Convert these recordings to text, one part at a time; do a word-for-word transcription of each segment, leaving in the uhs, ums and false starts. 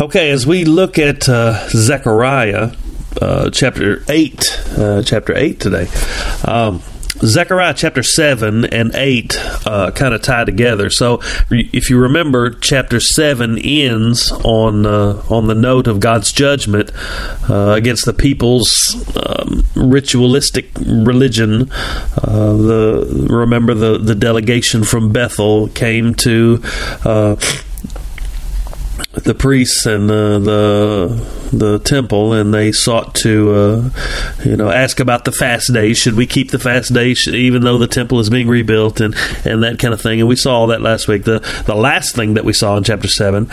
Okay, as we look at uh, Zechariah uh, chapter eight, uh, chapter eight today, um, Zechariah chapter seven and eight uh, kind of tie together. So, if you remember, chapter seven ends on uh, on the note of God's judgment uh, against the people's um, ritualistic religion. Uh, the remember the the delegation from Bethel came to Uh, the priests and uh, the the temple, and they sought to uh, you know ask about the fast days. Should we keep the fast days even though the temple is being rebuilt, and, and that kind of thing? And we saw all that last week. The the last thing that we saw in chapter seven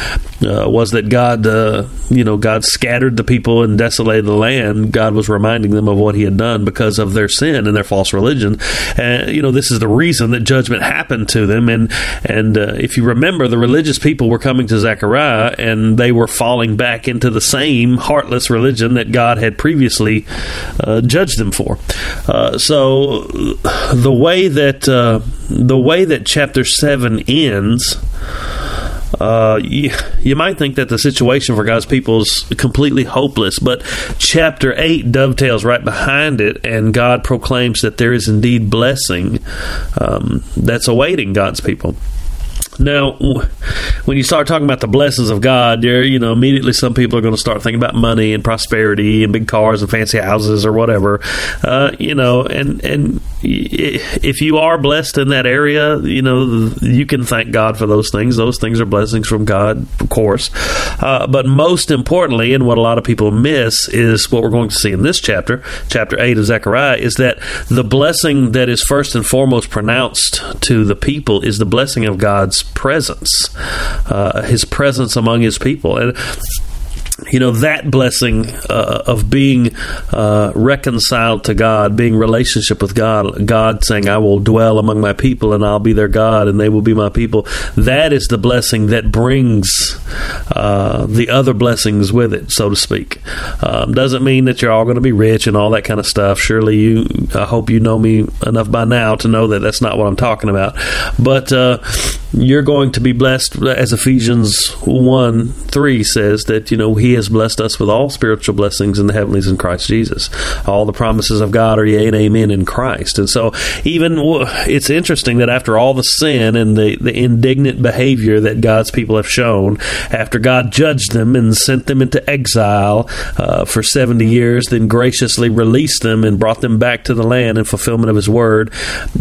uh, was that God uh, you know God scattered the people and desolated the land. God was reminding them of what He had done because of their sin and their false religion. And you know this is the reason that judgment happened to them. And and uh, if you remember, the religious people were coming to Zechariah, and they were falling back into the same heartless religion that God had previously uh, judged them for. Uh, so the way that uh, the way that chapter seven ends, uh, you, you might think that the situation for God's people is completely hopeless, but chapter eight dovetails right behind it, and God proclaims that there is indeed blessing um, that's awaiting God's people. Now, when you start talking about the blessings of God, you're, you know, immediately some people are going to start thinking about money and prosperity and big cars and fancy houses or whatever, uh, you know, and, and if you are blessed in that area, you know, you can thank God for those things. Those things are blessings from God, of course. Uh, but most importantly, and what a lot of people miss is what we're going to see in this chapter, chapter eight of Zechariah, is that the blessing that is first and foremost pronounced to the people is the blessing of God's presence, uh, His presence among His people. And you know, that blessing uh, of being uh, reconciled to God, being relationship with God, God saying, I will dwell among my people and I'll be their God and they will be my people. That is the blessing that brings uh, the other blessings with it, so to speak. Um, doesn't mean that you're all going to be rich and all that kind of stuff. Surely you, I hope you know me enough by now to know that that's not what I'm talking about. But uh, you're going to be blessed, as Ephesians one three says, that, you know, He has blessed us with all spiritual blessings in the heavenlies in Christ Jesus. All the promises of God are yea and amen in Christ. And so even it's interesting that after all the sin and the, the indignant behavior that God's people have shown, after God judged them and sent them into exile uh, for seventy years, then graciously released them and brought them back to the land in fulfillment of His word,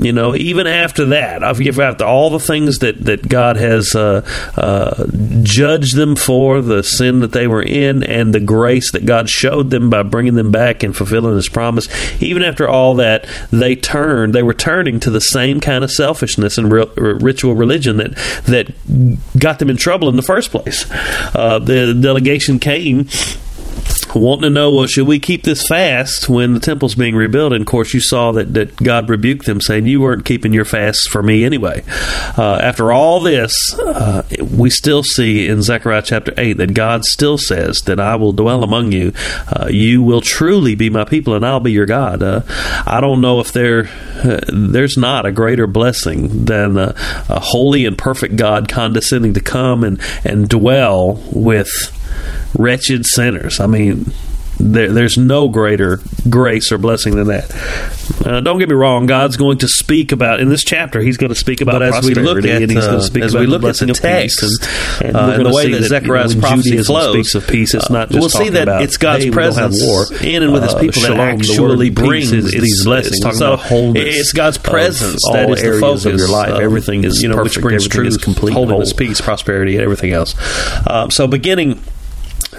you know, even after that, after all the things that, that God has uh, uh, judged them for, the sin that they were in, In and the grace that God showed them by bringing them back and fulfilling His promise, even after all that, they turned. They were turning to the same kind of selfishness and re- ritual religion that that got them in trouble in the first place. Uh, the delegation came wanting to know, well, should we keep this fast when the temple's being rebuilt? And, of course, you saw that, that God rebuked them, saying, you weren't keeping your fast for me anyway. Uh, after all this, uh, we still see in Zechariah chapter eight that God still says that I will dwell among you. Uh, you will truly be my people, and I'll be your God. Uh, I don't know if there uh, there's not a greater blessing than a, a holy and perfect God condescending to come and, and dwell with wretched sinners. I mean, there, there's no greater grace or blessing than that. Uh, don't get me wrong. God's going to speak about in this chapter. He's going to speak about, about as we look at, and He's going to speak uh, about as we look the at the text and, and, uh, and the way that, that Zechariah's you know, prophecy flows, speaks of peace. It's not just uh, we'll see that it's God's hey, presence war in and with His people uh, that shalom, actually the brings these blessings. It's, so it's God's presence that is the focus of your life. Uh, everything is you know, perfect. Which brings truth, complete holiness, peace, prosperity, and everything else. Uh, so beginning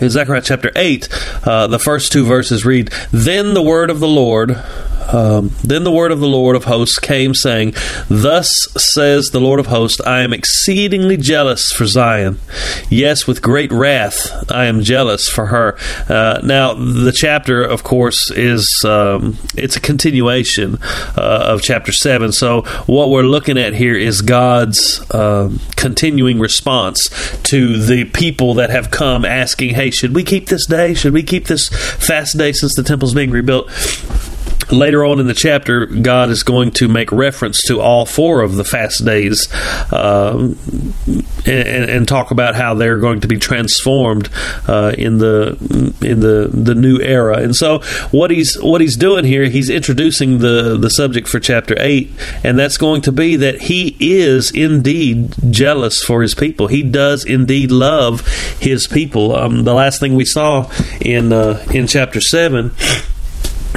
in Zechariah chapter eight, uh, the first two verses read, Then the word of the Lord, um, then the word of the Lord of hosts came, saying, Thus says the Lord of hosts, I am exceedingly jealous for Zion. Yes, with great wrath I am jealous for her. Uh, now, the chapter, of course, is um, it's a continuation uh, of chapter seven. So what we're looking at here is God's uh, continuing response to the people that have come asking, hey, should we keep this day? Should we keep this fast day since the temple's being rebuilt? Later on in the chapter, God is going to make reference to all four of the fast days uh, and, and talk about how they're going to be transformed uh, in the in the, the new era. And so what he's what he's doing here, he's introducing the, the subject for chapter eight, and that's going to be that he is indeed jealous for his people. He does indeed love his people. Um, the last thing we saw in uh, in chapter seven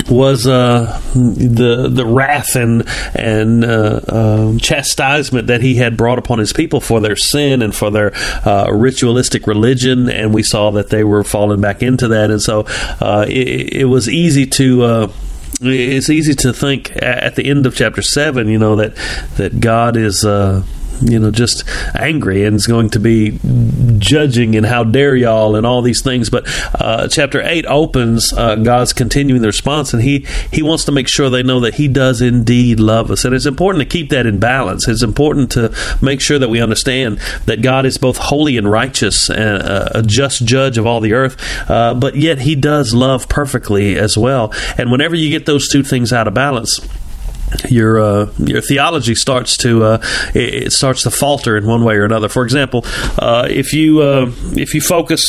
was uh, the the wrath and and uh, uh, chastisement that he had brought upon his people for their sin and for their uh, ritualistic religion, and we saw that they were falling back into that, and so uh, it, it was easy to. Uh, it's easy to think at the end of chapter seven, you know, that that God is. Uh, you know, just angry and is going to be judging and how dare y'all and all these things. But uh, chapter eight opens uh, God's continuing the response, and he, he wants to make sure they know that he does indeed love us. And it's important to keep that in balance. It's important to make sure that we understand that God is both holy and righteous and a just judge of all the earth, uh, but yet he does love perfectly as well. And whenever you get those two things out of balance, Your uh, your theology starts to uh, it, it starts to falter in one way or another. For example, uh, if you uh, if you focus,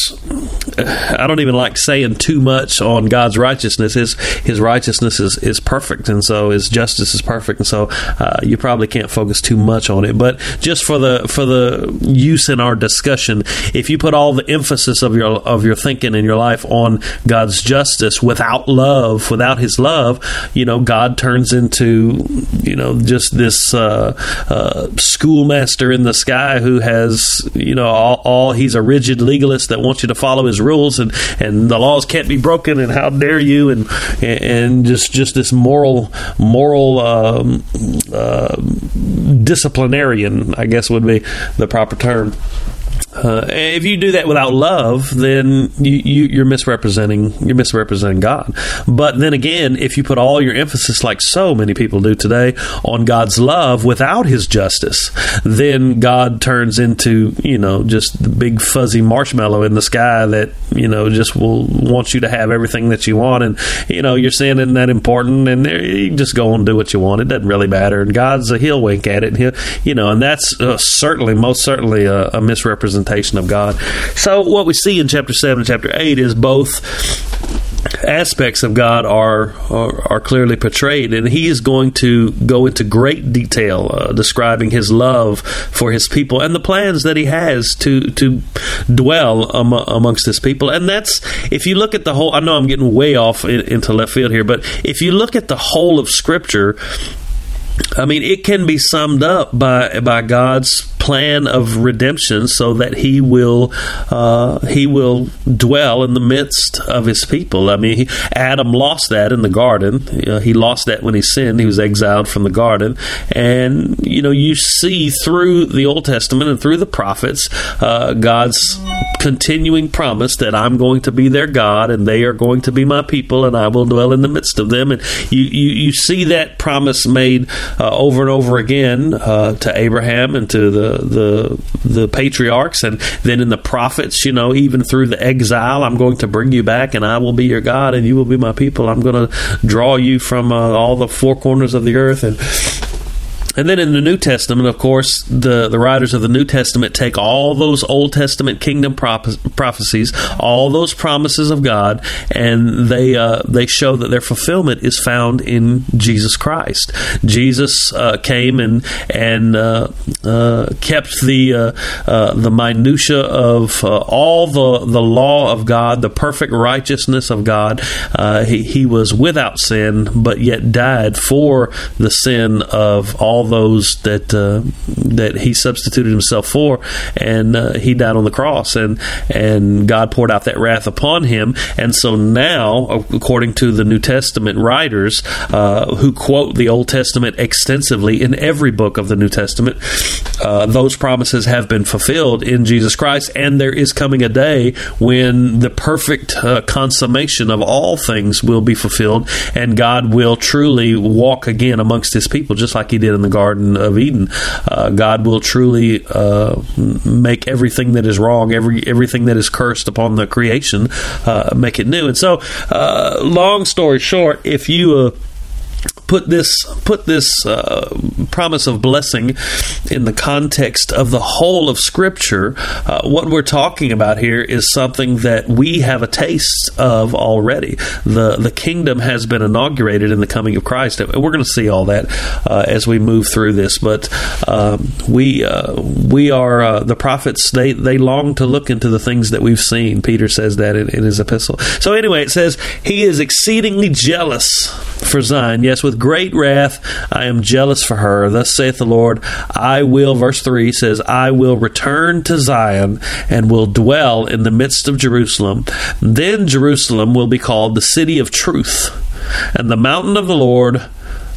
I don't even like saying too much on God's righteousness. His His righteousness is, is perfect, and so His justice is perfect, and so uh, you probably can't focus too much on it. But just for the for the use in our discussion, if you put all the emphasis of your of your thinking in your life on God's justice without love, without His love, you know, God turns into you know, just this uh, uh, schoolmaster in the sky who has, you know, all, all he's a rigid legalist that wants you to follow his rules and, and the laws can't be broken and how dare you and and just just this moral moral um, uh, disciplinarian, I guess would be the proper term. Uh, if you do that without love, then you, you, you're misrepresenting you're misrepresenting God. But then again, if you put all your emphasis, like so many people do today, on God's love without His justice, then God turns into you know just the big fuzzy marshmallow in the sky that you know just will want you to have everything that you want, and you know your sin isn't that important, and you just go on and do what you want. It doesn't really matter, and God's a he'll wink at it, and he'll, you know, and that's uh, certainly most certainly a, a misrepresentation of God. So what we see in chapter seven and chapter eight is both aspects of God are, are are clearly portrayed, and he is going to go into great detail uh, describing his love for his people and the plans that he has to to dwell am- amongst his people. And that's, if you look at the whole, I know I'm getting way off in, into left field here, but if you look at the whole of Scripture, I mean, it can be summed up by by God's plan of redemption, so that He will uh, He will dwell in the midst of His people. I mean, he, Adam lost that in the garden. Uh, he lost that when he sinned. He was exiled from the garden, and you know, you see through the Old Testament and through the prophets, uh, God's continuing promise that I'm going to be their God, and they are going to be my people, and I will dwell in the midst of them. And you you, you see that promise made Uh, over and over again uh, to Abraham and to the, the the patriarchs, and then in the prophets, you know, even through the exile, I'm going to bring you back, and I will be your God, and you will be my people. I'm going to draw you from uh, all the four corners of the earth. And And then in the New Testament, of course, the, the writers of the New Testament take all those Old Testament kingdom prophecies, all those promises of God, and they uh, they show that their fulfillment is found in Jesus Christ. Jesus uh, came and and uh, uh, kept the uh, uh, the minutia of uh, all the the law of God, the perfect righteousness of God. Uh, he he was without sin, but yet died for the sin of all those that uh, that he substituted himself for, and uh, he died on the cross, and and God poured out that wrath upon him. And so now, according to the New Testament writers, uh, who quote the Old Testament extensively in every book of the New Testament, uh, those promises have been fulfilled in Jesus Christ, and there is coming a day when the perfect uh, consummation of all things will be fulfilled, and God will truly walk again amongst his people, just like he did in the Garden of Eden. Uh, God will truly uh, make everything that is wrong, every everything that is cursed upon the creation, uh, make it new. And so, uh, long story short, if you... Uh, put this put this uh, promise of blessing in the context of the whole of Scripture, uh, what we're talking about here is something that we have a taste of already. The the kingdom has been inaugurated in the coming of Christ. And we're going to see all that uh, as we move through this. But um, we uh, we are uh, the prophets. They they long to look into the things that we've seen. Peter says that in, in his epistle. So anyway, it says he is exceedingly jealous for Zion. Yes, with great wrath I am jealous for her. Thus saith the Lord, I will. Verse three says, I will return to Zion and will dwell in the midst of Jerusalem. Then Jerusalem will be called the city of truth, and the mountain of the Lord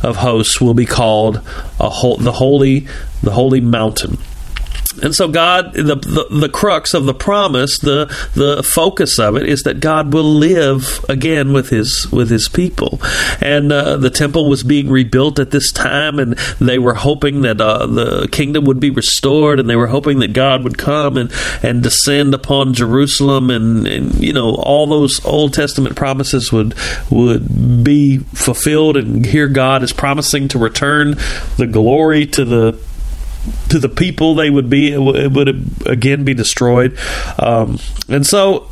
of hosts will be called a ho- the holy, the holy mountain. And so God, the, the the crux of the promise, the the focus of it is that God will live again with his with his people. And uh, the temple was being rebuilt at this time, and they were hoping that uh, the kingdom would be restored, and they were hoping that God would come and, and descend upon Jerusalem, and, and you know all those Old Testament promises would would be fulfilled. And here God is promising to return the glory to the to the people. They would be, it would again be destroyed. Um, and so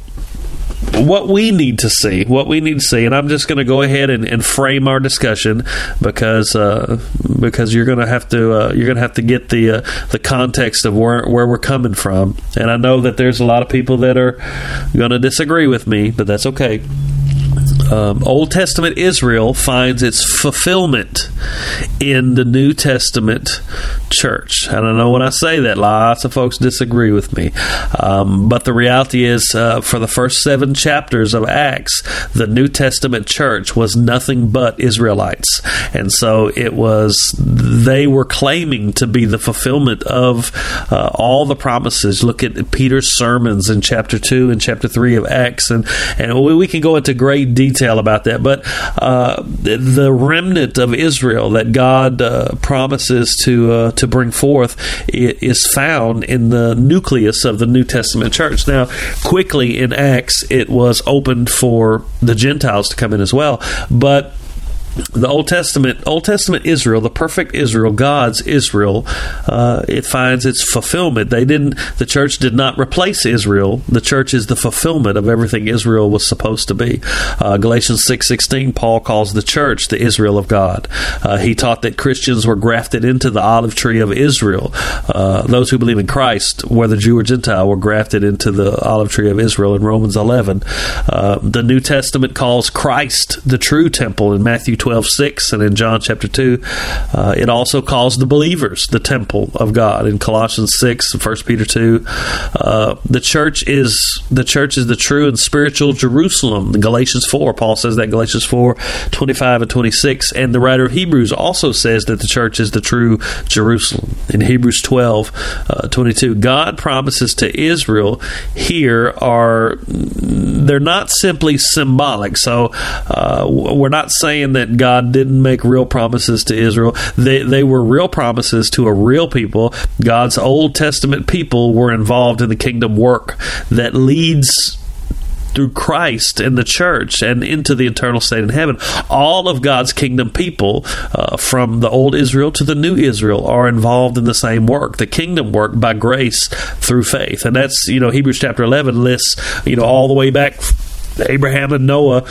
what we need to see, what we need to see, and I'm just going to go ahead and, and frame our discussion because uh, because you're going to have to uh, you're going to have to get the uh, the context of where where we're coming from. And I know that there's a lot of people that are going to disagree with me, but that's okay. Um, Old Testament Israel finds its fulfillment in the New Testament church. And I know when I say that, lots of folks disagree with me. Um, but the reality is, uh, for the first seven chapters of Acts, the New Testament church was nothing but Israelites. And so it was, they were claiming to be the fulfillment of uh, all the promises. Look at Peter's sermons in chapter two and chapter three of Acts. And, and we, we can go into great detail about that, but uh, the remnant of Israel that God uh, promises to uh, to bring forth is found in the nucleus of the New Testament church. Now, quickly in Acts, it was opened for the Gentiles to come in as well, but the Old Testament, Old Testament Israel, the perfect Israel, God's Israel, uh, it finds its fulfillment. They didn't. The church did not replace Israel. The church is the fulfillment of everything Israel was supposed to be. Uh, Galatians six sixteen, Paul calls the church the Israel of God. Uh, he taught that Christians were grafted into the olive tree of Israel. Uh, those who believe in Christ, whether Jew or Gentile, were grafted into the olive tree of Israel in Romans eleven. Uh, the New Testament calls Christ the true temple in Matthew twelve six, and in John chapter two, uh, it also calls the believers the temple of God in Colossians six, and First Peter two. Uh, the church is the church is the true and spiritual Jerusalem. In Galatians four, Paul says that, Galatians four twenty-five and twenty-six, and the writer of Hebrews also says that the church is the true Jerusalem in Hebrews twelve twenty-two. God promises to Israel here are they're not simply symbolic. So uh, we're not saying that God didn't make real promises to Israel. They they were real promises to a real people. God's Old Testament people were involved in the kingdom work that leads through Christ and the church and into the eternal state in heaven. All of God's kingdom people, uh, from the old Israel to the new Israel, are involved in the same work, the kingdom work by grace through faith. And that's, you know, Hebrews chapter eleven lists, you know, all the way back Abraham and Noah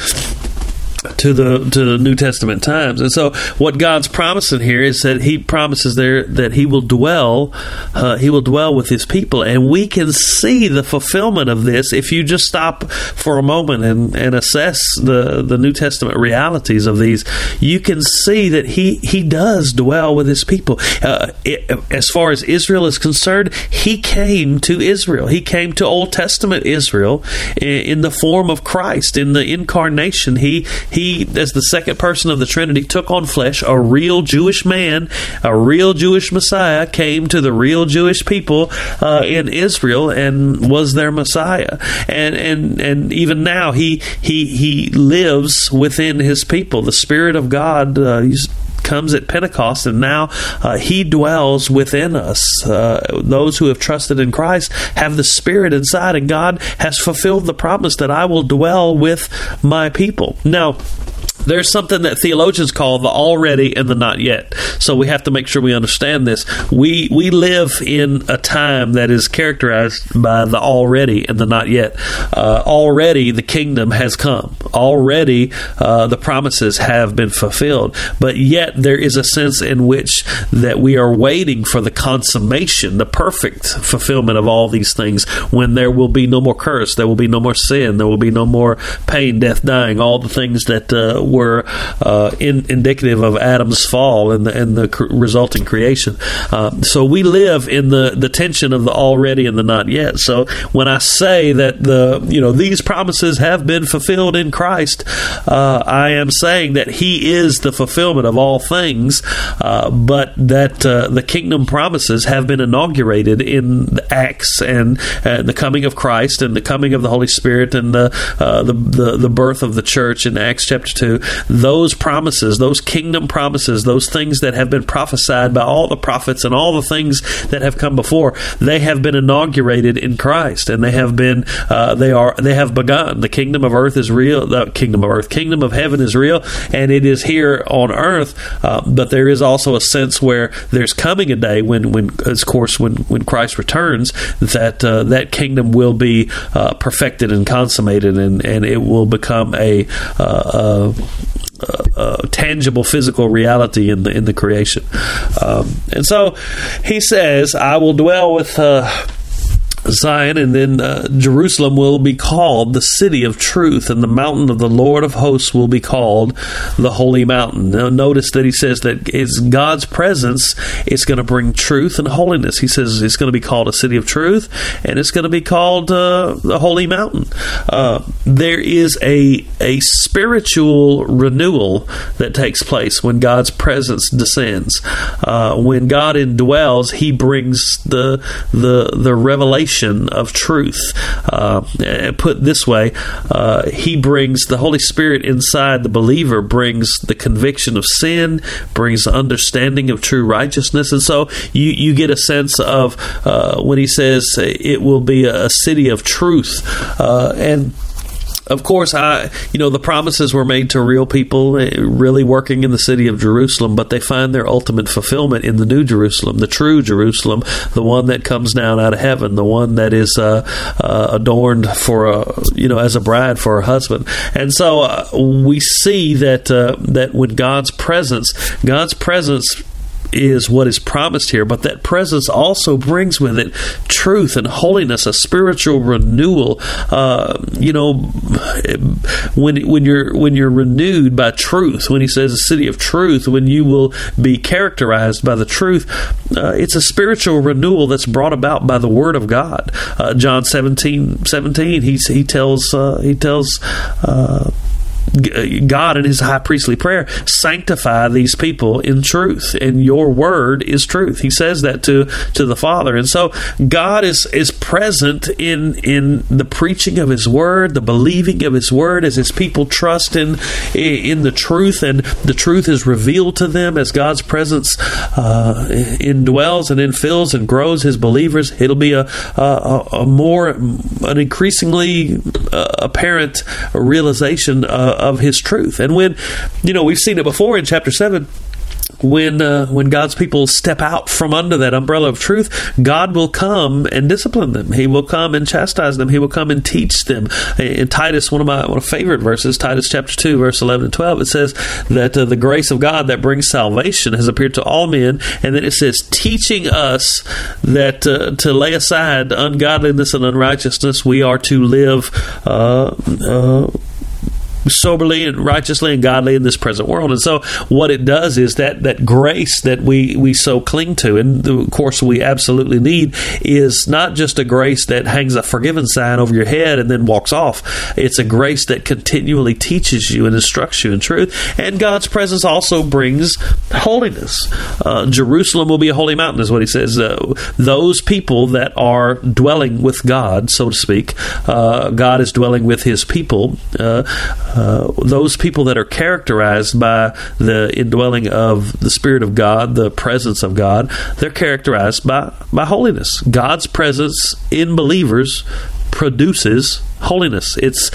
to the to the New Testament times. And so what God's promising here is that he promises there that he will dwell uh, he will dwell with his people, and we can see the fulfillment of this if you just stop for a moment and, and assess the, the New Testament realities of these. You can see that he, he does dwell with his people. Uh, it, as far as Israel is concerned, he came to Israel. He came to Old Testament Israel in, in the form of Christ, in the incarnation. He He, as the second person of the Trinity, took on flesh. A real Jewish man, a real Jewish Messiah, came to the real Jewish people uh, in Israel and was their Messiah. And and and even now, he he he lives within his people. The Spirit of God Uh, he's, comes at Pentecost, and now uh, he dwells within us. Uh, those who have trusted in Christ have the Spirit inside, and God has fulfilled the promise that I will dwell with my people. Now, There's something that theologians call the already and the not yet. So we have to make sure we understand this. We we live in a time that is characterized by the already and the not yet. Uh, already the kingdom has come. Already uh, the promises have been fulfilled. But yet there is a sense in which that we are waiting for the consummation, the perfect fulfillment of all these things, when there will be no more curse, there will be no more sin, there will be no more pain, death, dying, all the things that uh, were uh, in, indicative of Adam's fall and the, and the cr- resulting creation. Uh, so we live in the, the tension of the already and the not yet. So when I say that the you know these promises have been fulfilled in Christ, uh, I am saying that He is the fulfillment of all things, uh, but that uh, the kingdom promises have been inaugurated in the Acts and, and the coming of Christ and the coming of the Holy Spirit and the uh, the, the the birth of the church in Acts chapter two. Those promises, those kingdom promises, those things that have been prophesied by all the prophets and all the things that have come before, they have been inaugurated in Christ, and they have been uh, they are they have begun. The kingdom of earth is real. The kingdom of earth, kingdom of heaven is real, and it is here on earth. Uh, but there is also a sense where there's coming a day when, when of course, when, when Christ returns, that uh, that kingdom will be uh, perfected and consummated, and, and it will become a uh, uh, Uh, uh, tangible physical reality in the in the creation, um, and so he says, "I will dwell with uh, Zion, and then uh, Jerusalem will be called the city of truth, and the mountain of the Lord of hosts will be called the holy mountain." Now, notice that he says that it's God's presence is going to bring truth and holiness. He says it's going to be called a city of truth, and it's going to be called uh, the holy mountain. Uh, there is a a spiritual renewal that takes place when God's presence descends. Uh, when God indwells, He brings the the the revelation of truth. Uh, put this way, uh, He brings the Holy Spirit inside the believer, brings the conviction of sin, brings the understanding of true righteousness, and so you you get a sense of uh, when He says it will be a city of truth, uh, and. Of course, I you know the promises were made to real people really working in the city of Jerusalem, but they find their ultimate fulfillment in the new Jerusalem, the true Jerusalem, the one that comes down out of heaven, the one that is uh, uh, adorned for a, you know as a bride for her husband. And so uh, we see that uh, that when God's presence, God's presence. is what is promised here, but that presence also brings with it truth and holiness, a spiritual renewal. Uh, you know, when when you're when you're renewed by truth, when He says a city of truth, when you will be characterized by the truth, uh, it's a spiritual renewal that's brought about by the Word of God. Uh, John seventeen seventeen, he he tells uh, he tells. Uh, God in His high priestly prayer, sanctify these people in truth, and Your word is truth. He says that to, to the Father. And so God is, is present in in the preaching of His word, the believing of His word, as His people trust in, in the truth, and the truth is revealed to them as God's presence uh, indwells and infills and grows His believers. It'll be a, a, a more, an increasingly apparent realization of of His truth. And when, you know, we've seen it before in chapter seven, when uh, when God's people step out from under that umbrella of truth, God will come and discipline them. He will come and chastise them. He will come and teach them. In Titus, one of my one of favorite verses, Titus chapter two, verse eleven and twelve, it says that uh, the grace of God that brings salvation has appeared to all men, and then it says, teaching us that uh, to lay aside ungodliness and unrighteousness, we are to live uh, uh soberly and righteously and godly in this present world. And so what it does is that that grace that we, we so cling to, and of course we absolutely need, is not just a grace that hangs a forgiven sign over your head and then walks off. It's a grace that continually teaches you and instructs you in truth. And God's presence also brings holiness. Uh, Jerusalem will be a holy mountain, is what He says. Uh, those people that are dwelling with God, so to speak, uh, God is dwelling with His people, uh, Uh, those people that are characterized by the indwelling of the Spirit of God, the presence of God, they're characterized by, by holiness. God's presence in believers produces holiness. It's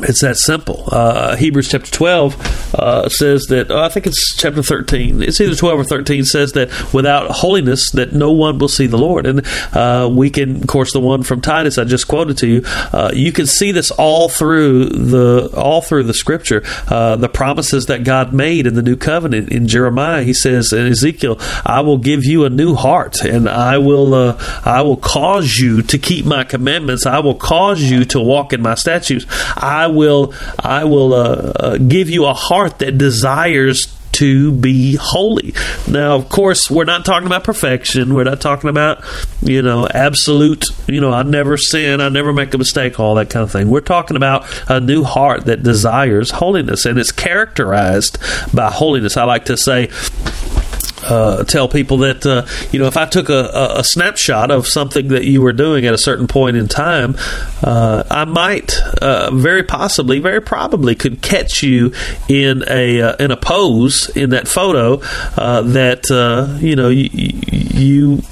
It's that simple. Uh, Hebrews chapter twelve uh, says that, oh, I think it's chapter thirteen, it's either twelve or thirteen, says that without holiness that no one will see the Lord. And uh, we can, of course, the one from Titus I just quoted to you, uh, you can see this all through the all through the Scripture, uh, the promises that God made in the New Covenant. In Jeremiah, he says, in Ezekiel, I will give you a new heart, and I will, uh, I will cause you to keep my commandments. I will cause you to walk in my statutes. I I will, I will uh, uh, give you a heart that desires to be holy. Now, of course, we're not talking about perfection. We're not talking about, you know, absolute, you know, I never sin, I never make a mistake, all that kind of thing. We're talking about a new heart that desires holiness, and it's characterized by holiness. I like to say, Uh, tell people that, uh, you know, if I took a, a snapshot of something that you were doing at a certain point in time, uh, I might uh, very possibly, very probably could catch you in a uh, in a pose in that photo uh, that, uh, you know, you... you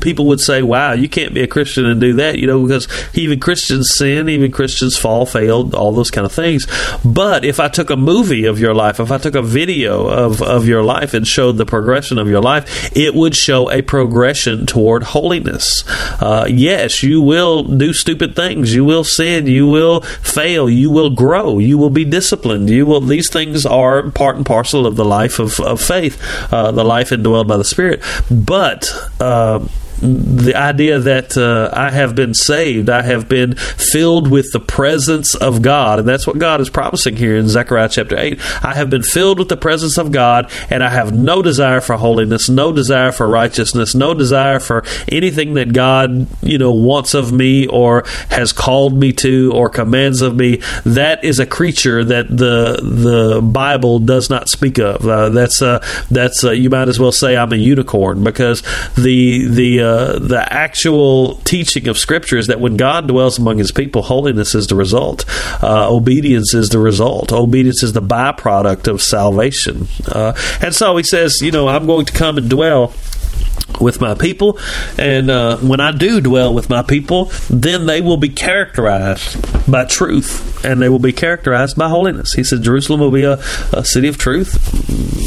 people would say, wow, you can't be a Christian and do that, you know, because even Christians sin, even Christians fall, failed, all those kind of things. But if I took a movie of your life, if I took a video of, of your life and showed the progression of your life, it would show a progression toward holiness. Uh, yes, you will do stupid things. You will sin. You will fail. You will grow. You will be disciplined. You will. These things are part and parcel of the life of, of faith, uh, the life indwelled by the Spirit. But... Uh, the idea that uh, I have been saved, I have been filled with the presence of God, and that's what God is promising here in Zechariah chapter eight. I have been filled with the presence of God, and I have no desire for holiness, no desire for righteousness, no desire for anything that God, you know, wants of me or has called me to or commands of me. That is a creature that the the Bible does not speak of. Uh, that's uh, that's uh, you might as well say I'm a unicorn, because the the uh, Uh, the actual teaching of Scripture is that when God dwells among His people, holiness is the result. Uh, obedience is the result. Obedience is the byproduct of salvation. Uh, and so He says, you know, I'm going to come and dwell with my people. And uh, when I do dwell with my people, then they will be characterized by truth, and they will be characterized by holiness. He said Jerusalem will be a, a city of truth,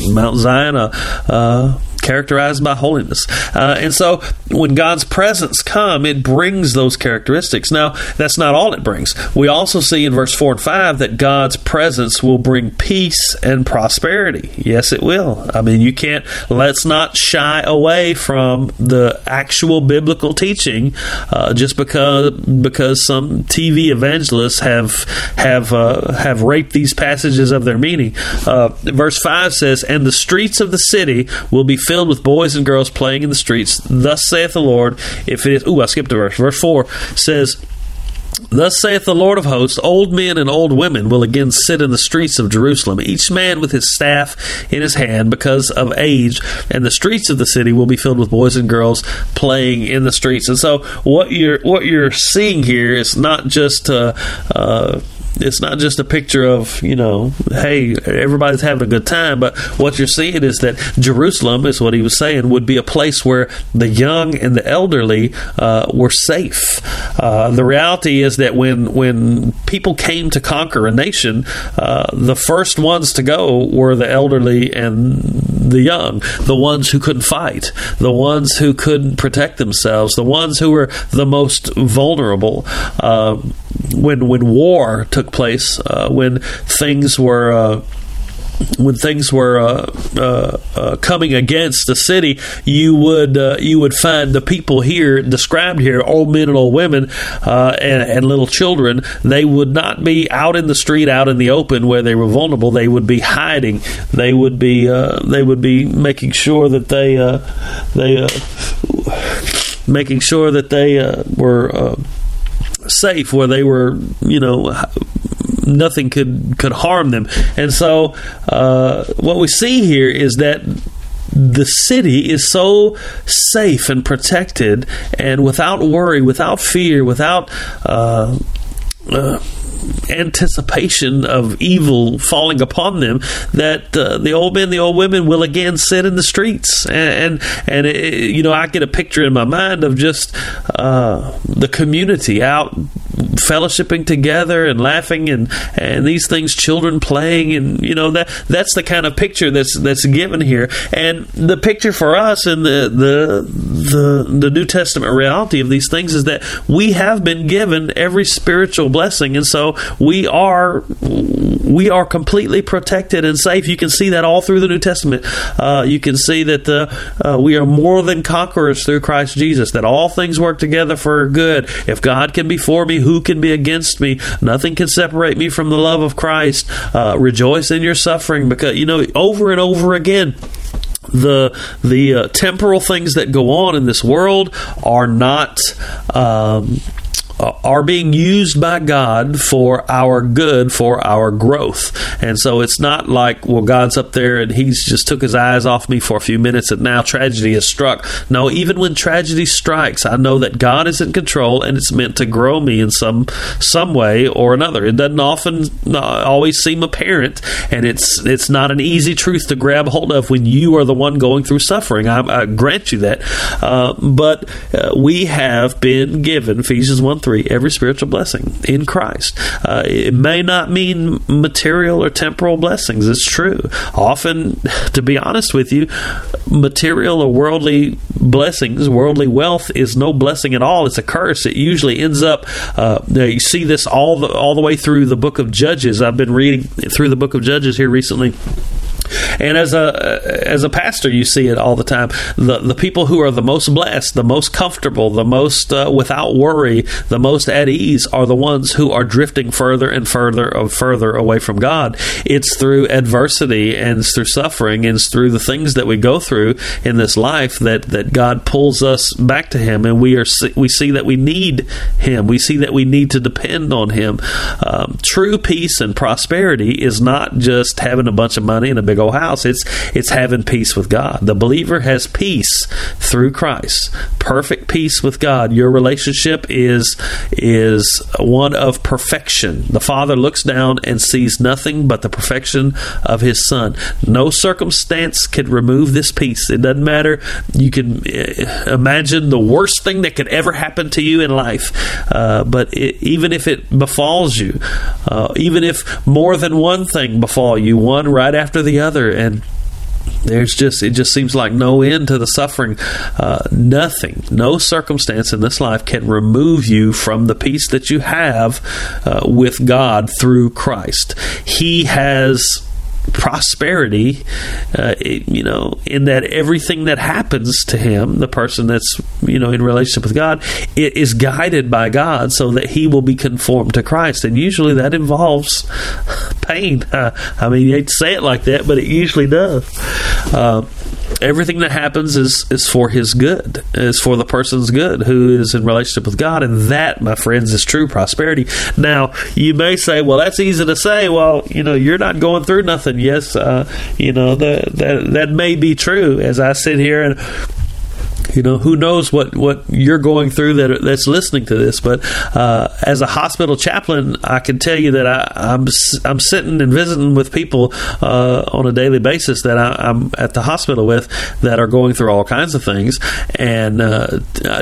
Mount Zion, a... a characterized by holiness. Uh, and so when God's presence comes, it brings those characteristics. Now, that's not all it brings. We also see in verse four and five that God's presence will bring peace and prosperity. Yes, it will. I mean, you can't, let's not shy away from the actual biblical teaching uh, just because because some T V evangelists have have uh, have raped these passages of their meaning. Uh, verse five says, and the streets of the city will be filled with boys and girls playing in the streets. Thus saith the Lord, if it is... Ooh, I skipped a verse. Verse four says... Thus saith the Lord of hosts, old men and old women will again sit in the streets of Jerusalem, each man with his staff in his hand because of age, and the streets of the city will be filled with boys and girls playing in the streets. And so what you're what you're seeing here is not just uh, uh, it's not just a picture of, you know, hey, everybody's having a good time, but what you're seeing is that Jerusalem, is what he was saying, would be a place where the young and the elderly uh, were safe. Uh, the reality is that when when people came to conquer a nation, uh, the first ones to go were the elderly and the young, the ones who couldn't fight, the ones who couldn't protect themselves, the ones who were the most vulnerable. Uh, when when war took place, uh, when things were... Uh, when things were uh, uh, uh, coming against the city, you would uh, you would find the people here described here, old men and old women uh, and, and little children. They would not be out in the street, out in the open where they were vulnerable. They would be hiding. They would be uh, they would be making sure that they uh, they uh, making sure that they uh, were uh, safe, where they were, you know. Nothing could, could harm them. And so uh, what we see here is that the city is so safe and protected and without worry, without fear, without... Uh, uh, anticipation of evil falling upon them, that uh, the old men, the old women will again sit in the streets. And, and, and it, you know, I get a picture in my mind of just uh, the community out fellowshipping together and laughing and, and these things, children playing, and you know that that's the kind of picture that's that's given here. And the picture for us in the the the, the New Testament reality of these things is that we have been given every spiritual blessing, and so we are we are completely protected and safe. You can see that all through the New Testament. Uh, you can see that uh, uh, we are more than conquerors through Christ Jesus, that all things work together for good. If God can be for me, who can be against me? Nothing can separate me from the love of Christ. Uh, rejoice in your suffering, because, you know, over and over again, the the uh, temporal things that go on in this world are not... Um, are being used by God for our good, for our growth. And so it's not like, well, God's up there and he's just took his eyes off me for a few minutes and now tragedy has struck. No, even when tragedy strikes, I know that God is in control and it's meant to grow me in some some way or another. It doesn't often always seem apparent, and it's it's not an easy truth to grab hold of when you are the one going through suffering. I, I grant you that. Uh, but uh, we have been given, Ephesians one, every spiritual blessing in Christ. Uh, it may not mean material or temporal blessings. It's true. Often, to be honest with you, material or worldly blessings, worldly wealth is no blessing at all. It's a curse. It usually ends up, uh, you see this all the, all the way through the book of Judges. I've been reading through the book of Judges here recently. And as a as a pastor, you see it all the time. The the people who are the most blessed, the most comfortable, the most uh, without worry, the most at ease are the ones who are drifting further and further and further away from God. It's through adversity and it's through suffering and it's through the things that we go through in this life that, that God pulls us back to Him, and we are we see that we need Him. We see that we need to depend on Him. Um, true peace and prosperity is not just having a bunch of money and a big old house. It's it's having peace with God. The believer has peace through Christ. Perfect peace with God. Your relationship is is one of perfection. The Father looks down and sees nothing but the perfection of His Son. No circumstance could remove this peace. It doesn't matter. You can imagine the worst thing that could ever happen to you in life. Uh, but it, even if it befalls you, uh, even if more than one thing befall you, one right after the other, other and there's just it just seems like no end to the suffering. Uh, nothing, no circumstance in this life can remove you from the peace that you have uh, with God through Christ. He has prosperity, uh, it, you know, in that everything that happens to him, the person that's, you know, in relationship with God, it is guided by God so that he will be conformed to Christ. And usually that involves pain. Uh, I mean, you hate to say it like that, but it usually does. Uh, everything that happens is, is for his good, is for the person's good who is in relationship with God. And that, my friends, is true prosperity. Now, you may say, well, that's easy to say. Well, you know, you're not going through nothing. Yes, uh, you know, that, that that may be true as I sit here, and you know, who knows what, what you're going through that that's listening to this. But uh, as a hospital chaplain, I can tell you that I, I'm I'm sitting and visiting with people uh, on a daily basis that I, I'm at the hospital with that are going through all kinds of things. And uh,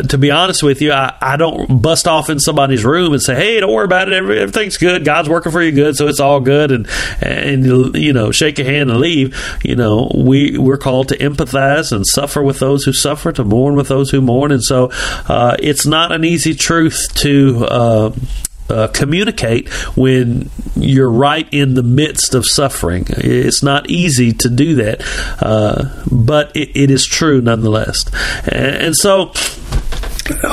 to be honest with you, I, I don't bust off in somebody's room and say, hey, don't worry about it. Everything's good. God's working for you good, so it's all good. And, and you know, shake your hand and leave. You know, we, we're called to empathize and suffer with those who suffer, to mourn with those who mourn. And so uh, it's not an easy truth to uh, uh, communicate when you're right in the midst of suffering. It's not easy to do that, uh, but it, it is true nonetheless. And, and so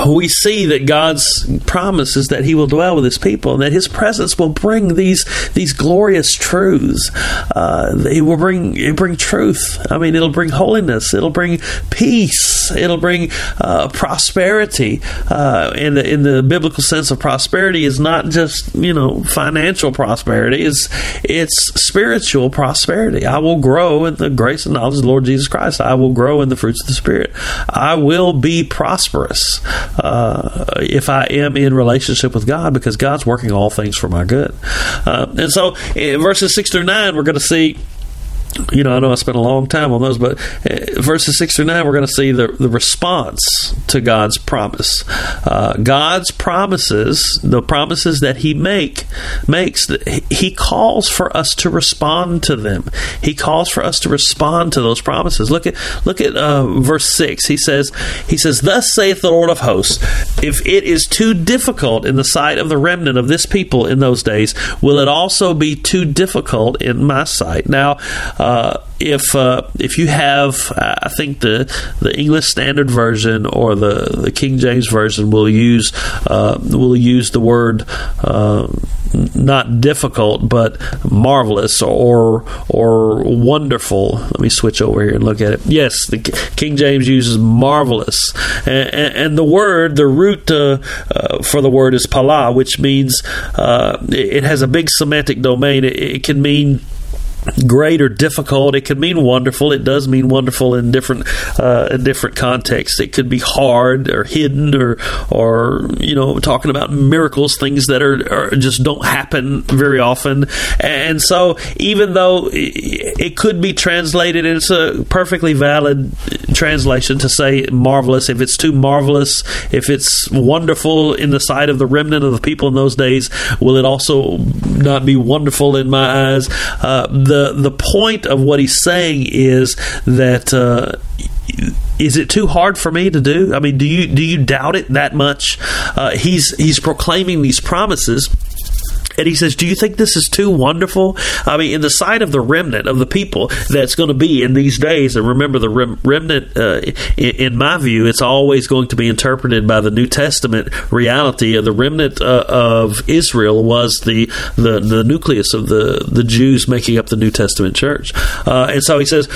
we see that God's promise is that He will dwell with His people and that His presence will bring these these glorious truths. Uh, it will bring it bring truth. I mean, it'll bring holiness. It'll bring peace. It'll bring uh, prosperity. Uh, in the in the biblical sense of prosperity, is not just, you know, financial prosperity. It's it's spiritual prosperity. I will grow in the grace and knowledge of the Lord Jesus Christ. I will grow in the fruits of the Spirit. I will be prosperous. Uh, if I am in relationship with God, because God's working all things for my good. Uh, and so in verses six through nine, we're going to see you know, I know I spent a long time on those, but verses six through nine, we're going to see the, the response to God's promise. Uh, God's promises, the promises that He make makes, He calls for us to respond to them. He calls for us to respond to those promises. Look at look at uh, verse six. He says, He says, "Thus saith the Lord of hosts: If it is too difficult in the sight of the remnant of this people in those days, will it also be too difficult in my sight?" Now. Uh, Uh, if uh, if you have, uh, I think the the English Standard Version or the, the King James Version will use uh, will use the word uh, not difficult but marvelous or or wonderful. Let me switch over here and look at it. Yes, the King James uses marvelous, and, and, and the word, the root uh, uh, for the word is pala, which means uh, it, it has a big semantic domain. It, it can mean great or difficult. It could mean wonderful. It does mean wonderful in different uh, in different contexts. It could be hard or hidden or or you know, talking about miracles, things that are, are just don't happen very often. And so even though it could be translated, it's a perfectly valid translation to say marvelous. If it's too marvelous, if it's wonderful in the sight of the remnant of the people in those days, will it also not be wonderful in my eyes? Uh, The the point of what he's saying is that uh, is it too hard for me to do? I mean, do you do you doubt it that much? Uh, he's he's proclaiming these promises. And he says, do you think this is too wonderful? I mean, in the sight of the remnant of the people that's going to be in these days, and remember the rem- remnant, uh, in, in my view, it's always going to be interpreted by the New Testament reality of the remnant uh, of Israel was the, the, the nucleus of the, the Jews making up the New Testament church. Uh, and so he says,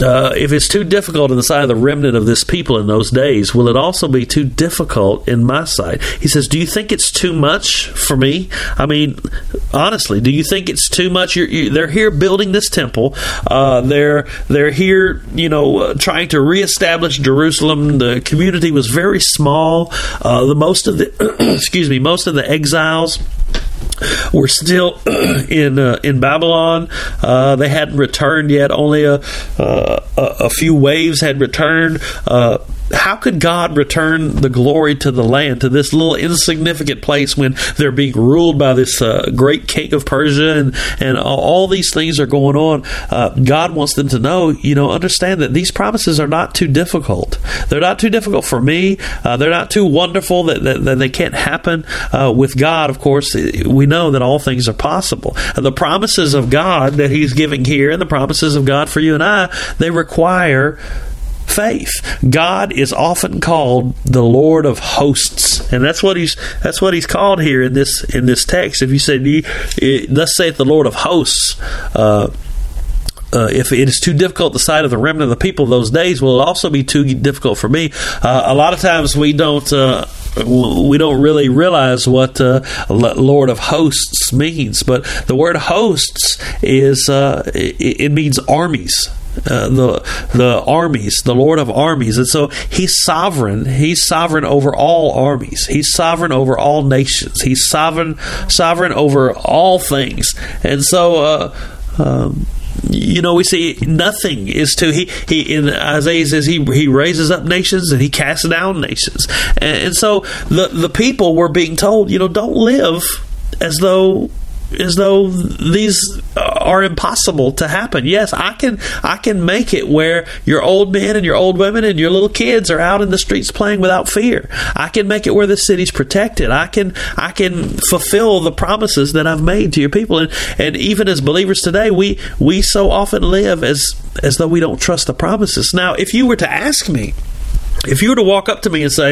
uh, if it's too difficult in the sight of the remnant of this people in those days, will it also be too difficult in my sight? He says, do you think it's too much for me? I mean, honestly, do you think it's too much? You're, you, they're here building this temple. Uh, they're they're here, you know, uh, trying to reestablish Jerusalem. The community was very small. Uh, the most of the excuse me, most of the exiles were still in uh, in Babylon. Uh, they hadn't returned yet. Only a uh, a few waves had returned. Uh, How could God return the glory to the land, to this little insignificant place when they're being ruled by this uh, great king of Persia and, and all these things are going on? Uh, God wants them to know, you know, understand that these promises are not too difficult. They're not too difficult for me. Uh, they're not too wonderful that, that, that they can't happen. Uh, with God, of course, we know that all things are possible. The promises of God that He's giving here and the promises of God for you and I, they require faith. God is often called the Lord of hosts, and that's what he's that's what he's called here in this in this text. If you say, "Thus saith the Lord of hosts," uh, uh, if it is too difficult the sight of the remnant of the people of those days, will it also be too difficult for me? Uh, a lot of times we don't. Uh, We don't really realize what uh, Lord of hosts means, but the word hosts is uh, it, it means armies, uh, the the armies, the Lord of armies, and so He's sovereign. He's sovereign over all armies. He's sovereign over all nations. He's sovereign sovereign over all things, and so. Uh, um, You know, we see nothing is too. He he in Isaiah says he he raises up nations and He casts down nations, and, and so the the people were being told, you know, don't live as though as though these are impossible to happen. Yes, I can I can make it where your old men and your old women and your little kids are out in the streets playing without fear. I can make it where the city's protected. I can I can fulfill the promises that I've made to your people. And, and even as believers today, we we so often live as as though we don't trust the promises. Now, if you were to ask me, if you were to walk up to me and say,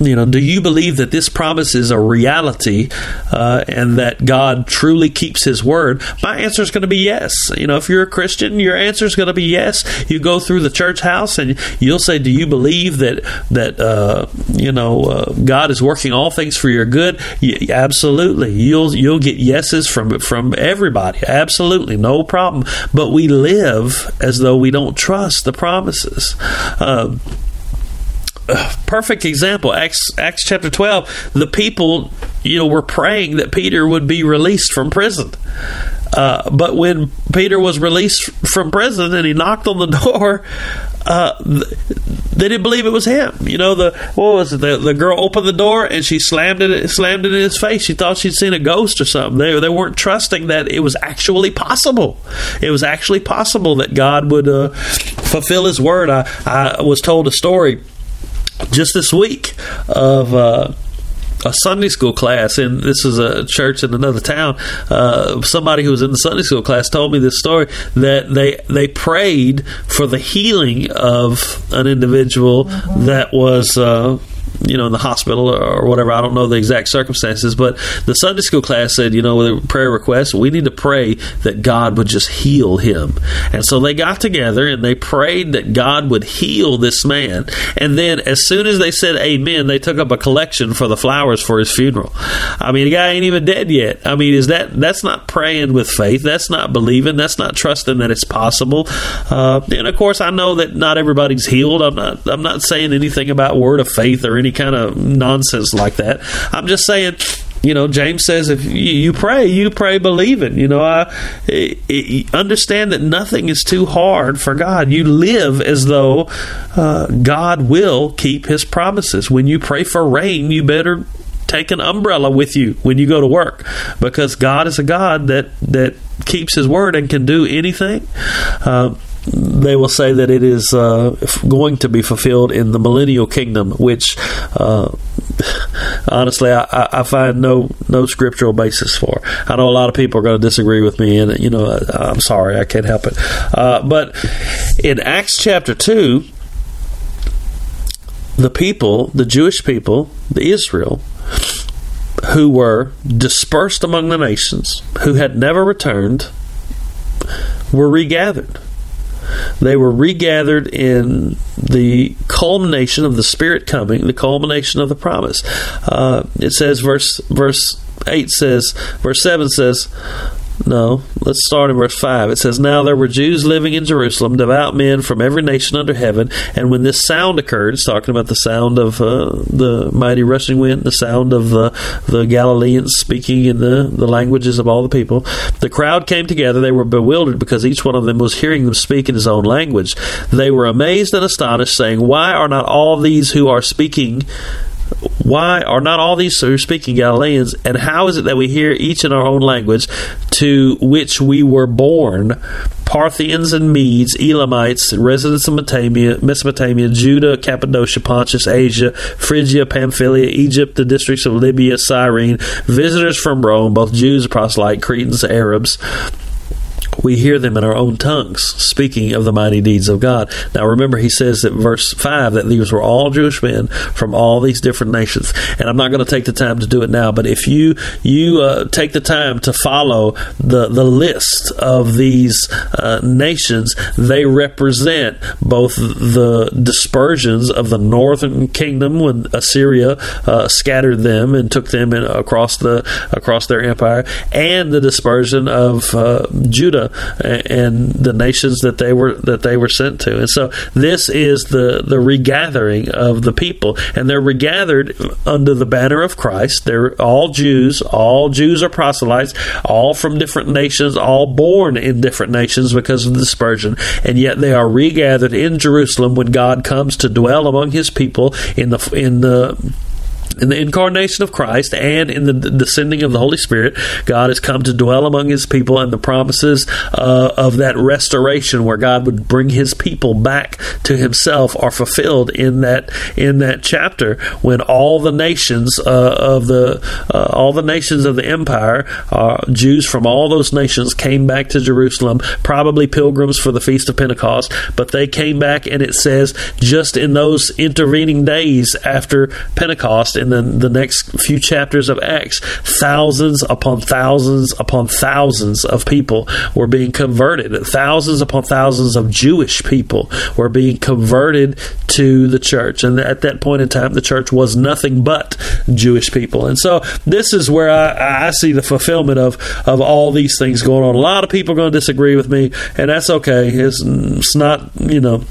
you know, do you believe that this promise is a reality uh, and that God truly keeps His word? My answer is going to be yes. You know, if you're a Christian, your answer is going to be yes. You go through the church house and you'll say, do you believe that, that uh, you know, uh, God is working all things for your good? Yeah, absolutely. You'll you'll get yeses from, from everybody. Absolutely. No problem. But we live as though we don't trust the promises. Um uh, perfect example. Acts, Acts chapter twelve, the people, you know, were praying that Peter would be released from prison. Uh, but when Peter was released from prison and he knocked on the door, uh, they didn't believe it was him. You know, the what was it? The, the girl opened the door and she slammed it, slammed it in his face. She thought she'd seen a ghost or something. They they weren't trusting that it was actually possible. It was actually possible that God would uh, fulfill His word. I I was told a story just this week of. Uh, A Sunday school class, and this is a church in another town. Uh, somebody who was in the Sunday school class told me this story that they they prayed for the healing of an individual mm-hmm. that was, uh, you know, in the hospital or whatever. I don't know the exact circumstances, but the Sunday school class said, you know, with a prayer request, we need to pray that God would just heal him. And so they got together and they prayed that God would heal this man. And then as soon as they said amen, they took up a collection for the flowers for his funeral. I mean, the guy ain't even dead yet. I mean, is that that's not praying with faith. That's not believing. That's not trusting that it's possible. Uh, and of course, I know that not everybody's healed. I'm not, I'm not saying anything about word of faith or anything. Any kind of nonsense like that. I'm just saying, you know, James says if you pray, you pray believing. You know, I, I, I understand that nothing is too hard for God. You live as though uh, God will keep His promises. When you pray for rain, you better take an umbrella with you when you go to work, because God is a God that that keeps His word and can do anything. Uh, They will say that it is uh, going to be fulfilled in the millennial kingdom, which uh, honestly I, I find no no scriptural basis for. I know a lot of people are going to disagree with me, and you know I, I'm sorry, I can't help it. Uh, but in Acts chapter two, the people, the Jewish people, the Israel, who were dispersed among the nations, who had never returned, were regathered. They were regathered in the culmination of the Spirit coming, the culmination of the promise. Uh, it says, verse verse eight says, verse seven says, no, let's start in verse five. It says, now there were Jews living in Jerusalem, devout men from every nation under heaven. And when this sound occurred, it's talking about the sound of uh, the mighty rushing wind, the sound of uh, the Galileans speaking in the, the languages of all the people. The crowd came together. They were bewildered because each one of them was hearing them speak in his own language. They were amazed and astonished, saying, why are not all these who are speaking Why are not all these who are speaking Galileans? And how is it that we hear each in our own language to which we were born? Parthians and Medes, Elamites, residents of Mesopotamia, Judah, Cappadocia, Pontus, Asia, Phrygia, Pamphylia, Egypt, the districts of Libya, Cyrene, visitors from Rome, both Jews, proselytes, Cretans, Arabs. We hear them in our own tongues, speaking of the mighty deeds of God. Now, remember, he says at verse five that these were all Jewish men from all these different nations. And I'm not going to take the time to do it now, but if you you uh, take the time to follow the, the list of these uh, nations, they represent both the dispersions of the northern kingdom when Assyria uh, scattered them and took them in, across the across their empire, and the dispersion of uh, Judah and the nations that they were that they were sent to. And so this is the, the regathering of the people. And they're regathered under the banner of Christ. They're all Jews. All Jews are proselytes. All from different nations. All born in different nations because of the dispersion. And yet they are regathered in Jerusalem when God comes to dwell among His people in the in the... in the incarnation of Christ and in the descending of the Holy Spirit. God has come to dwell among His people, and the promises uh, of that restoration where God would bring His people back to Himself are fulfilled in that in that chapter when all the nations uh, of the uh, all the nations of the empire, uh, Jews from all those nations came back to Jerusalem, probably pilgrims for the Feast of Pentecost, but they came back, and it says just in those intervening days after Pentecost, in the, the next few chapters of Acts, thousands upon thousands upon thousands of people were being converted. Thousands upon thousands of Jewish people were being converted to the church. And at that point in time, the church was nothing but Jewish people. And so this is where I, I see the fulfillment of, of all these things going on. A lot of people are going to disagree with me, and that's okay. It's, it's not, you know...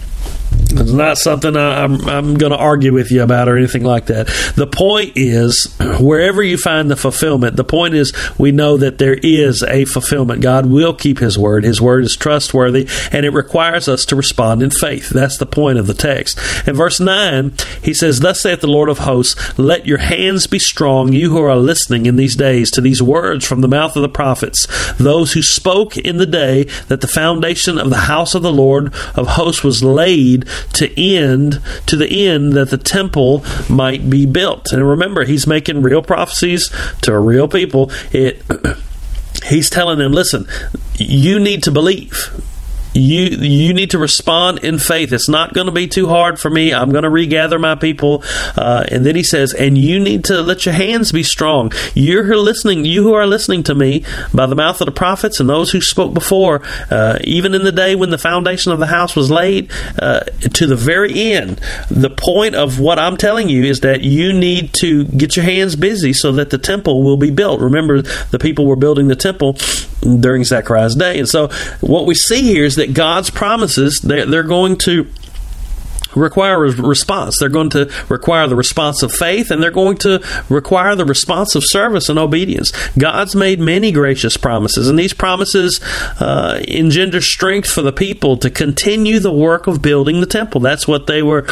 It's not something I, I'm, I'm going to argue with you about or anything like that. The point is, wherever you find the fulfillment, the point is we know that there is a fulfillment. God will keep His Word. His Word is trustworthy, and it requires us to respond in faith. That's the point of the text. In verse nine, he says, "Thus saith the Lord of hosts, let your hands be strong, you who are listening in these days to these words from the mouth of the prophets, those who spoke in the day that the foundation of the house of the Lord of hosts was laid, to end to the end that the temple might be built." And remember, he's making real prophecies to real people. It he's telling them, listen, you need to believe. You you need to respond in faith. It's not going to be too hard for me. I'm going to regather my people. Uh, and then he says, and you need to let your hands be strong. You're here listening, you who are listening to me by the mouth of the prophets and those who spoke before, uh, even in the day when the foundation of the house was laid, uh, to the very end. The point of what I'm telling you is that you need to get your hands busy so that the temple will be built. Remember, the people were building the temple during Zechariah's day. And so what we see here is that that God's promises, they're going to require a response. They're going to require the response of faith, and they're going to require the response of service and obedience. God's made many gracious promises, and these promises uh, engender strength for the people to continue the work of building the temple. That's what they were...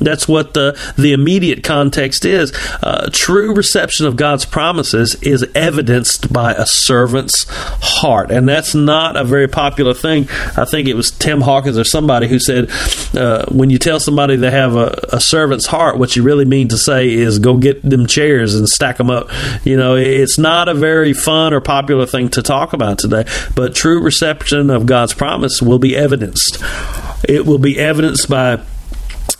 That's what the, the immediate context is. Uh, true reception of God's promises is evidenced by a servant's heart. And that's not a very popular thing. I think it was Tim Hawkins or somebody who said, uh, when you tell somebody they have a, a servant's heart, what you really mean to say is go get them chairs and stack them up. You know, it's not a very fun or popular thing to talk about today. But true reception of God's promise will be evidenced. It will be evidenced by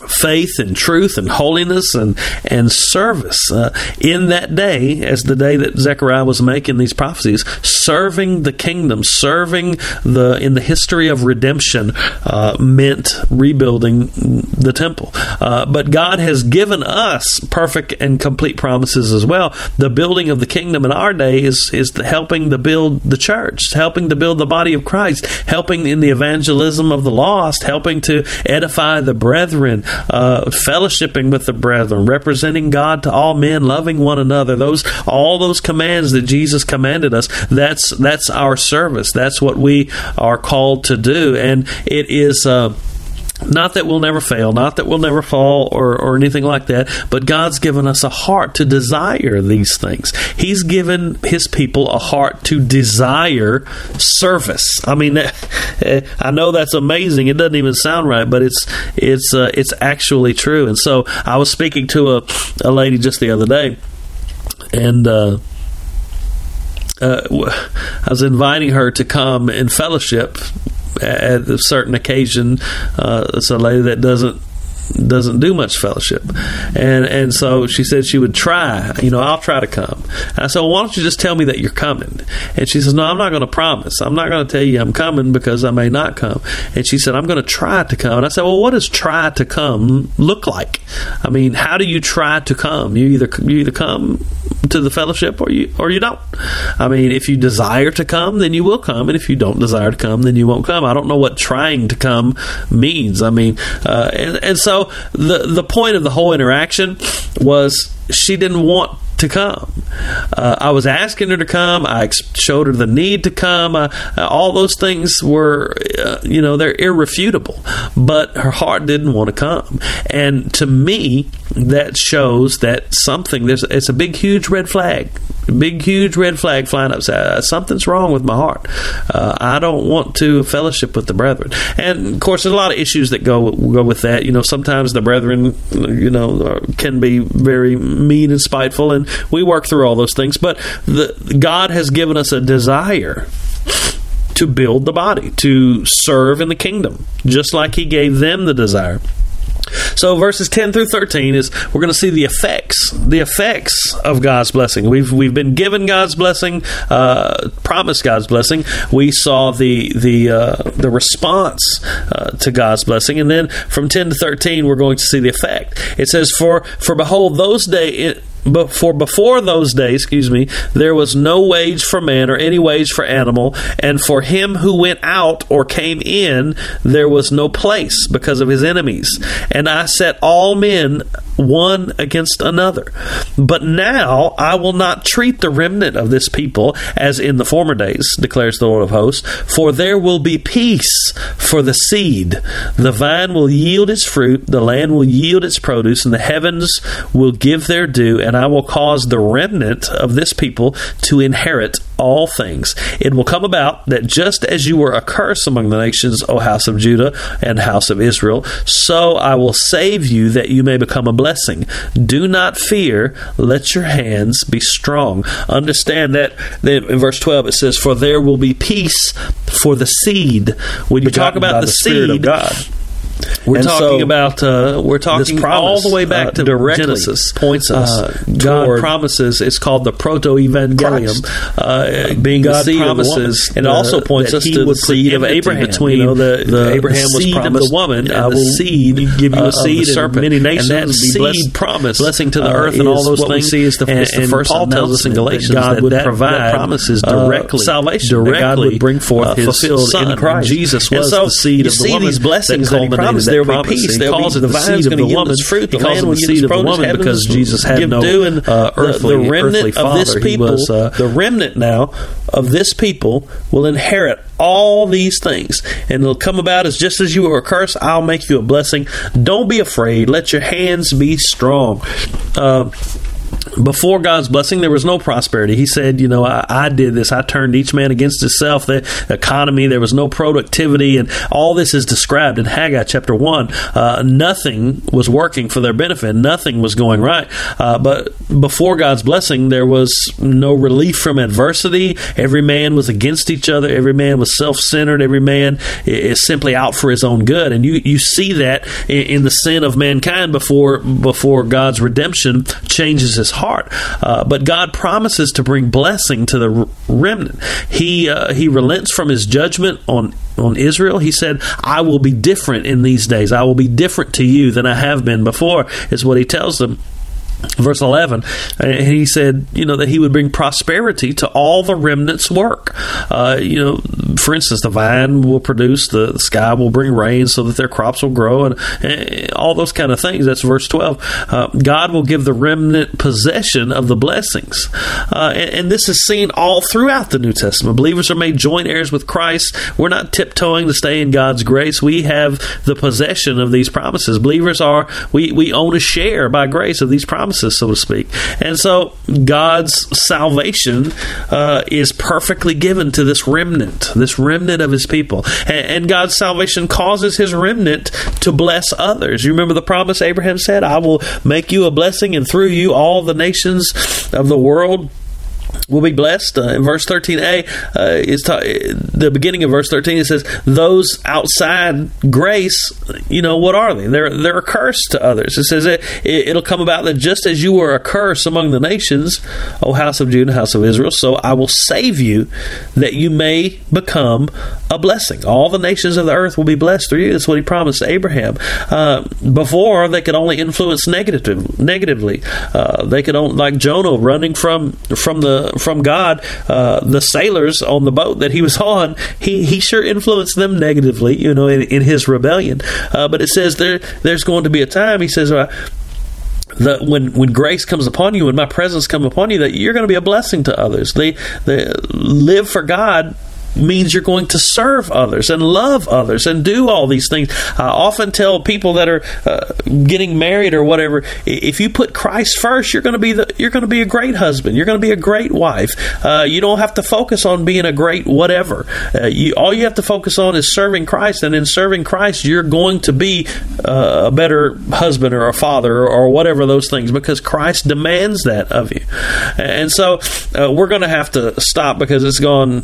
faith and truth and holiness and, and service. Uh, in that day, as the day that Zechariah was making these prophecies, serving the kingdom, serving the in the history of redemption uh, meant rebuilding the temple. Uh, but God has given us perfect and complete promises as well. The building of the kingdom in our day is, is the helping to build the church, helping to build the body of Christ, helping in the evangelism of the lost, helping to edify the brethren, Uh, fellowshipping with the brethren, representing God to all men, loving one another. Those all those commands that Jesus commanded us, that's that's our service. That's what we are called to do. And it is... Uh, Not that we'll never fail, not that we'll never fall or, or anything like that, but God's given us a heart to desire these things. He's given His people a heart to desire service. I mean, that, I know that's amazing. It doesn't even sound right, but it's it's uh, it's actually true. And so I was speaking to a, a lady just the other day, and... Uh, Uh, I was inviting her to come and fellowship at a certain occasion. Uh, it's a lady that doesn't doesn't do much fellowship, and and so she said she would try. You know, I'll try to come. And I said, well, why don't you just tell me that you're coming? And she says, no, I'm not going to promise. I'm not going to tell you I'm coming because I may not come. And she said, I'm going to try to come. And I said, well, what does try to come look like? I mean, how do you try to come? You either you either come to the fellowship or you or you don't. I mean, if you desire to come, then you will come, and if you don't desire to come, then you won't come. I don't know what trying to come means. I mean, uh, and and so. So the, the point of the whole interaction was she didn't want to come. Uh, I was asking her to come. I showed her the need to come. Uh, all those things were, uh, you know, they're irrefutable. But her heart didn't want to come. And to me, that shows that something, there's, it's a big, huge red flag. Big, huge red flag flying upside. Something's wrong with my heart. Uh, I don't want to fellowship with the brethren. And, of course, there's a lot of issues that go go with that. You know, sometimes the brethren, you know, can be very mean and spiteful, and we work through all those things. But the, God has given us a desire to build the body, to serve in the kingdom, just like He gave them the desire. So verses ten through thirteen is we're going to see the effects, the effects of God's blessing. We've we've been given God's blessing, uh, promised God's blessing. We saw the the uh, the response uh, to God's blessing, and then from ten to thirteen, we're going to see the effect. It says, "For for behold, those day." It, But for before those days, excuse me, there was no wage for man or any wage for animal, and for him who went out or came in, there was no place because of his enemies. And I set all men one against another. But now I will not treat the remnant of this people as in the former days, declares the Lord of hosts, for there will be peace for the seed. The vine will yield its fruit, the land will yield its produce, and the heavens will give their due, and I will cause the remnant of this people to inherit all things. It will come about that just as you were accursed among the nations, O house of Judah and house of Israel, so I will save you that you may become a blessing. Do not fear, let your hands be strong. Understand that, that in verse twelve it says, for there will be peace for the seed. When you talk about the, the seed of God, We're and talking so, about uh, we're talking promise, all the way back uh, to directly Genesis. Points us. Uh, God promises. It's called the proto-evangelium. Uh, being God promises, and it also points us to the seed of Abraham. Between you know, the, the Abraham was seed promised of the woman, and, and the seed give you a seed uh, serpent. Many nations and that seed blessed, promise, blessing to the uh, earth, and all those things. See is the, and, the first Paul tells us in Galatians that God that would provide promises directly salvation. Directly, God would bring forth His Son in Christ. Jesus was the seed of the woman. You see these blessings there will be peace. There will be the seed of the woman. Fruit. The land will yield its produce. Because Jesus had no uh, earthly, the remnant of this people. The remnant now of this people will inherit all these things, and it'll come about as just as you were cursed, I'll make you a blessing. Don't be afraid. Let your hands be strong. Uh, Before God's blessing, there was no prosperity. He said, you know, I, I did this. I turned each man against himself. The economy, there was no productivity. And all this is described in Haggai chapter one. Uh, nothing was working for their benefit. Nothing was going right. Uh, but before God's blessing, there was no relief from adversity. Every man was against each other. Every man was self-centered. Every man is simply out for his own good. And you, you see that in, in the sin of mankind before, before God's redemption changes his heart. heart. Uh, but God promises to bring blessing to the remnant. He uh, he relents from his judgment on on Israel. He said, I will be different in these days. I will be different to you than I have been before, is what he tells them. Verse eleven, and he said, you know, that he would bring prosperity to all the remnant's work. Uh, you know, for instance, the vine will produce, the sky will bring rain so that their crops will grow, and, and all those kind of things. That's verse twelve. Uh, God will give the remnant possession of the blessings. Uh, and, and this is seen all throughout the New Testament. Believers are made joint heirs with Christ. We're not tiptoeing to stay in God's grace. We have the possession of these promises. Believers are, we, we own a share by grace of these promises, so to speak. And so God's salvation uh, is perfectly given to this remnant, this remnant of his people. And, and God's salvation causes his remnant to bless others. You remember the promise Abraham said, I will make you a blessing, and through you all the nations of the world will be blessed. Uh, in verse thirteen a, uh, is ta- the beginning of verse thirteen, it says, those outside grace, you know, what are they? They're, they're a curse to others. It says, it, it, it'll come about that just as you were a curse among the nations, O house of Judah, house of Israel, so I will save you that you may become a blessing. All the nations of the earth will be blessed through you. That's what he promised Abraham. Uh, before, they could only influence negative, negatively. Uh, they could only, like Jonah running from, from the from God, uh, the sailors on the boat that he was on, he, he sure influenced them negatively, you know, in, in his rebellion. Uh, but it says there there's going to be a time, he says, uh, the, when when grace comes upon you, when my presence comes upon you, that you're going to be a blessing to others. They, they live for God means you're going to serve others and love others and do all these things. I often tell people that are uh, getting married or whatever, if you put Christ first, you're going to be the, you're going to be a great husband. You're going to be a great wife. Uh, you don't have to focus on being a great whatever. Uh, you, all you have to focus on is serving Christ, and in serving Christ, you're going to be uh, a better husband or a father or, or whatever those things, because Christ demands that of you. And so uh, we're going to have to stop because it's gone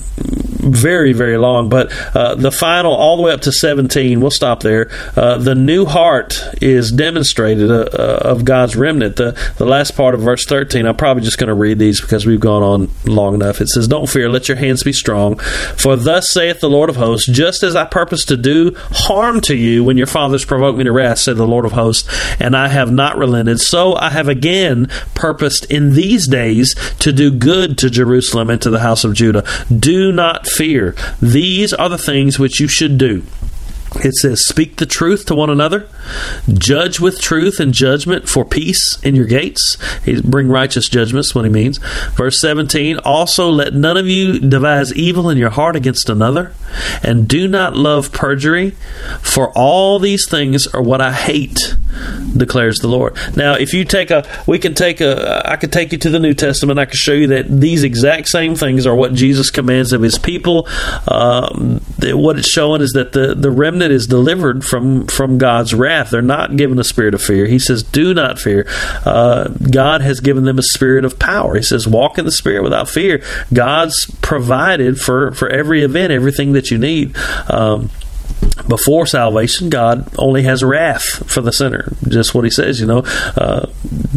very, very long. But uh, the final, all the way up to seventeen, we'll stop there. Uh, the new heart is demonstrated uh, uh, of God's remnant. The, the last part of verse thirteen, I'm probably just going to read these because we've gone on long enough. It says, "Don't fear, let your hands be strong. For thus saith the Lord of hosts, just as I purposed to do harm to you when your fathers provoked me to wrath, said the Lord of hosts, and I have not relented, so I have again purposed in these days to do good to Jerusalem and to the house of Judah. Do not fear. These are the things which you should do." It says, "Speak the truth to one another. Judge with truth and judgment for peace in your gates." He bring righteous judgments, what he means. Verse seventeen, "Also let none of you devise evil in your heart against another, and do not love perjury, for all these things are what I hate, declares the Lord." Now, if you take a, we can take a, I could take you to the New Testament. I could show you that these exact same things are what Jesus commands of his people. Um, what it's showing is that the, the remnant is delivered from, from God's wrath. They're not given a spirit of fear. He says, do not fear. Uh, God has given them a spirit of power. He says, walk in the spirit without fear. God's provided for, for every event, everything that you need. Um, Before salvation, God only has wrath for the sinner. Just what he says, you know. Uh,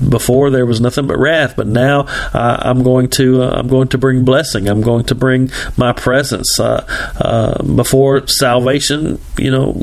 before there was nothing but wrath, but now uh, I'm going to uh, I'm going to bring blessing. I'm going to bring my presence. Uh, uh, before salvation, you know,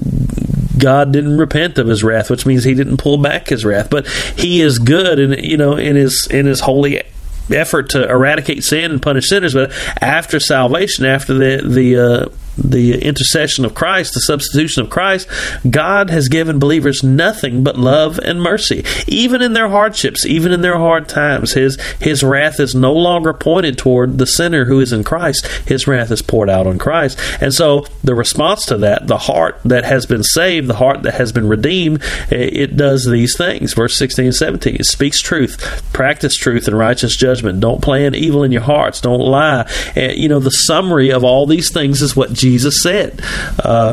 God didn't repent of his wrath, which means he didn't pull back his wrath. But he is good, and you know, in his in his holy effort to eradicate sin and punish sinners. But after salvation, after the the uh, the intercession of Christ, the substitution of Christ, God has given believers nothing but love and mercy. Even in their hardships, even in their hard times, His His wrath is no longer pointed toward the sinner who is in Christ. His wrath is poured out on Christ. And so the response to that, the heart that has been saved, the heart that has been redeemed, it does these things. Verse sixteen and seventeen, it speaks truth, practice truth and righteous judgment. Don't plan evil in your hearts. Don't lie. And, you know, the summary of all these things is what Jesus Jesus said. Uh,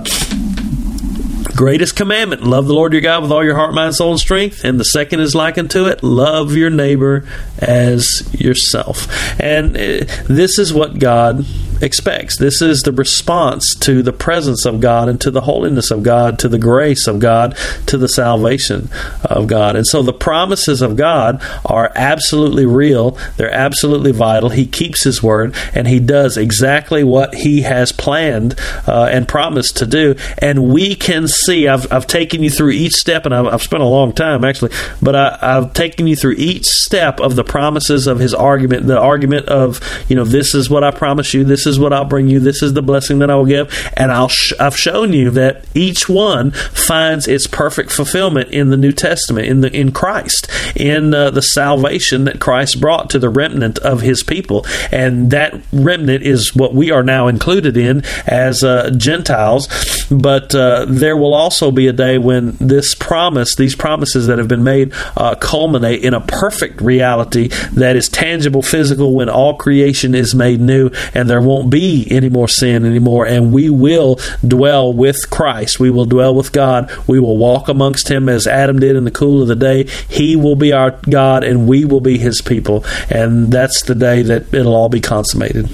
greatest commandment, love the Lord your God with all your heart, mind, soul, and strength. And the second is likened to it, love your neighbor as yourself. And uh, this is what God expects. This is the response to the presence of God and to the holiness of God, to the grace of God, to the salvation of God. And so the promises of God are absolutely real. They're absolutely vital. He keeps His word, and He does exactly what He has planned uh, and promised to do. And we can see, I've, I've taken you through each step, and I've, I've spent a long time actually, but I, I've taken you through each step of the promises of His argument, the argument of, you know, this is what I promise you, this is what I'll bring you, this is the blessing that I will give, and I'll sh- I've shown you that each one finds its perfect fulfillment in the New Testament, in the in Christ, in uh, the salvation that Christ brought to the remnant of His people, and that remnant is what we are now included in as uh, Gentiles. But uh, there will also be a day when this promise, these promises that have been made, uh, culminate in a perfect reality that is tangible, physical, when all creation is made new, and there won't won't be any more sin anymore, and we will dwell with Christ. We will dwell with God. We will walk amongst Him as Adam did in the cool of the day. He will be our God, and we will be His people, and that's the day that it'll all be consummated.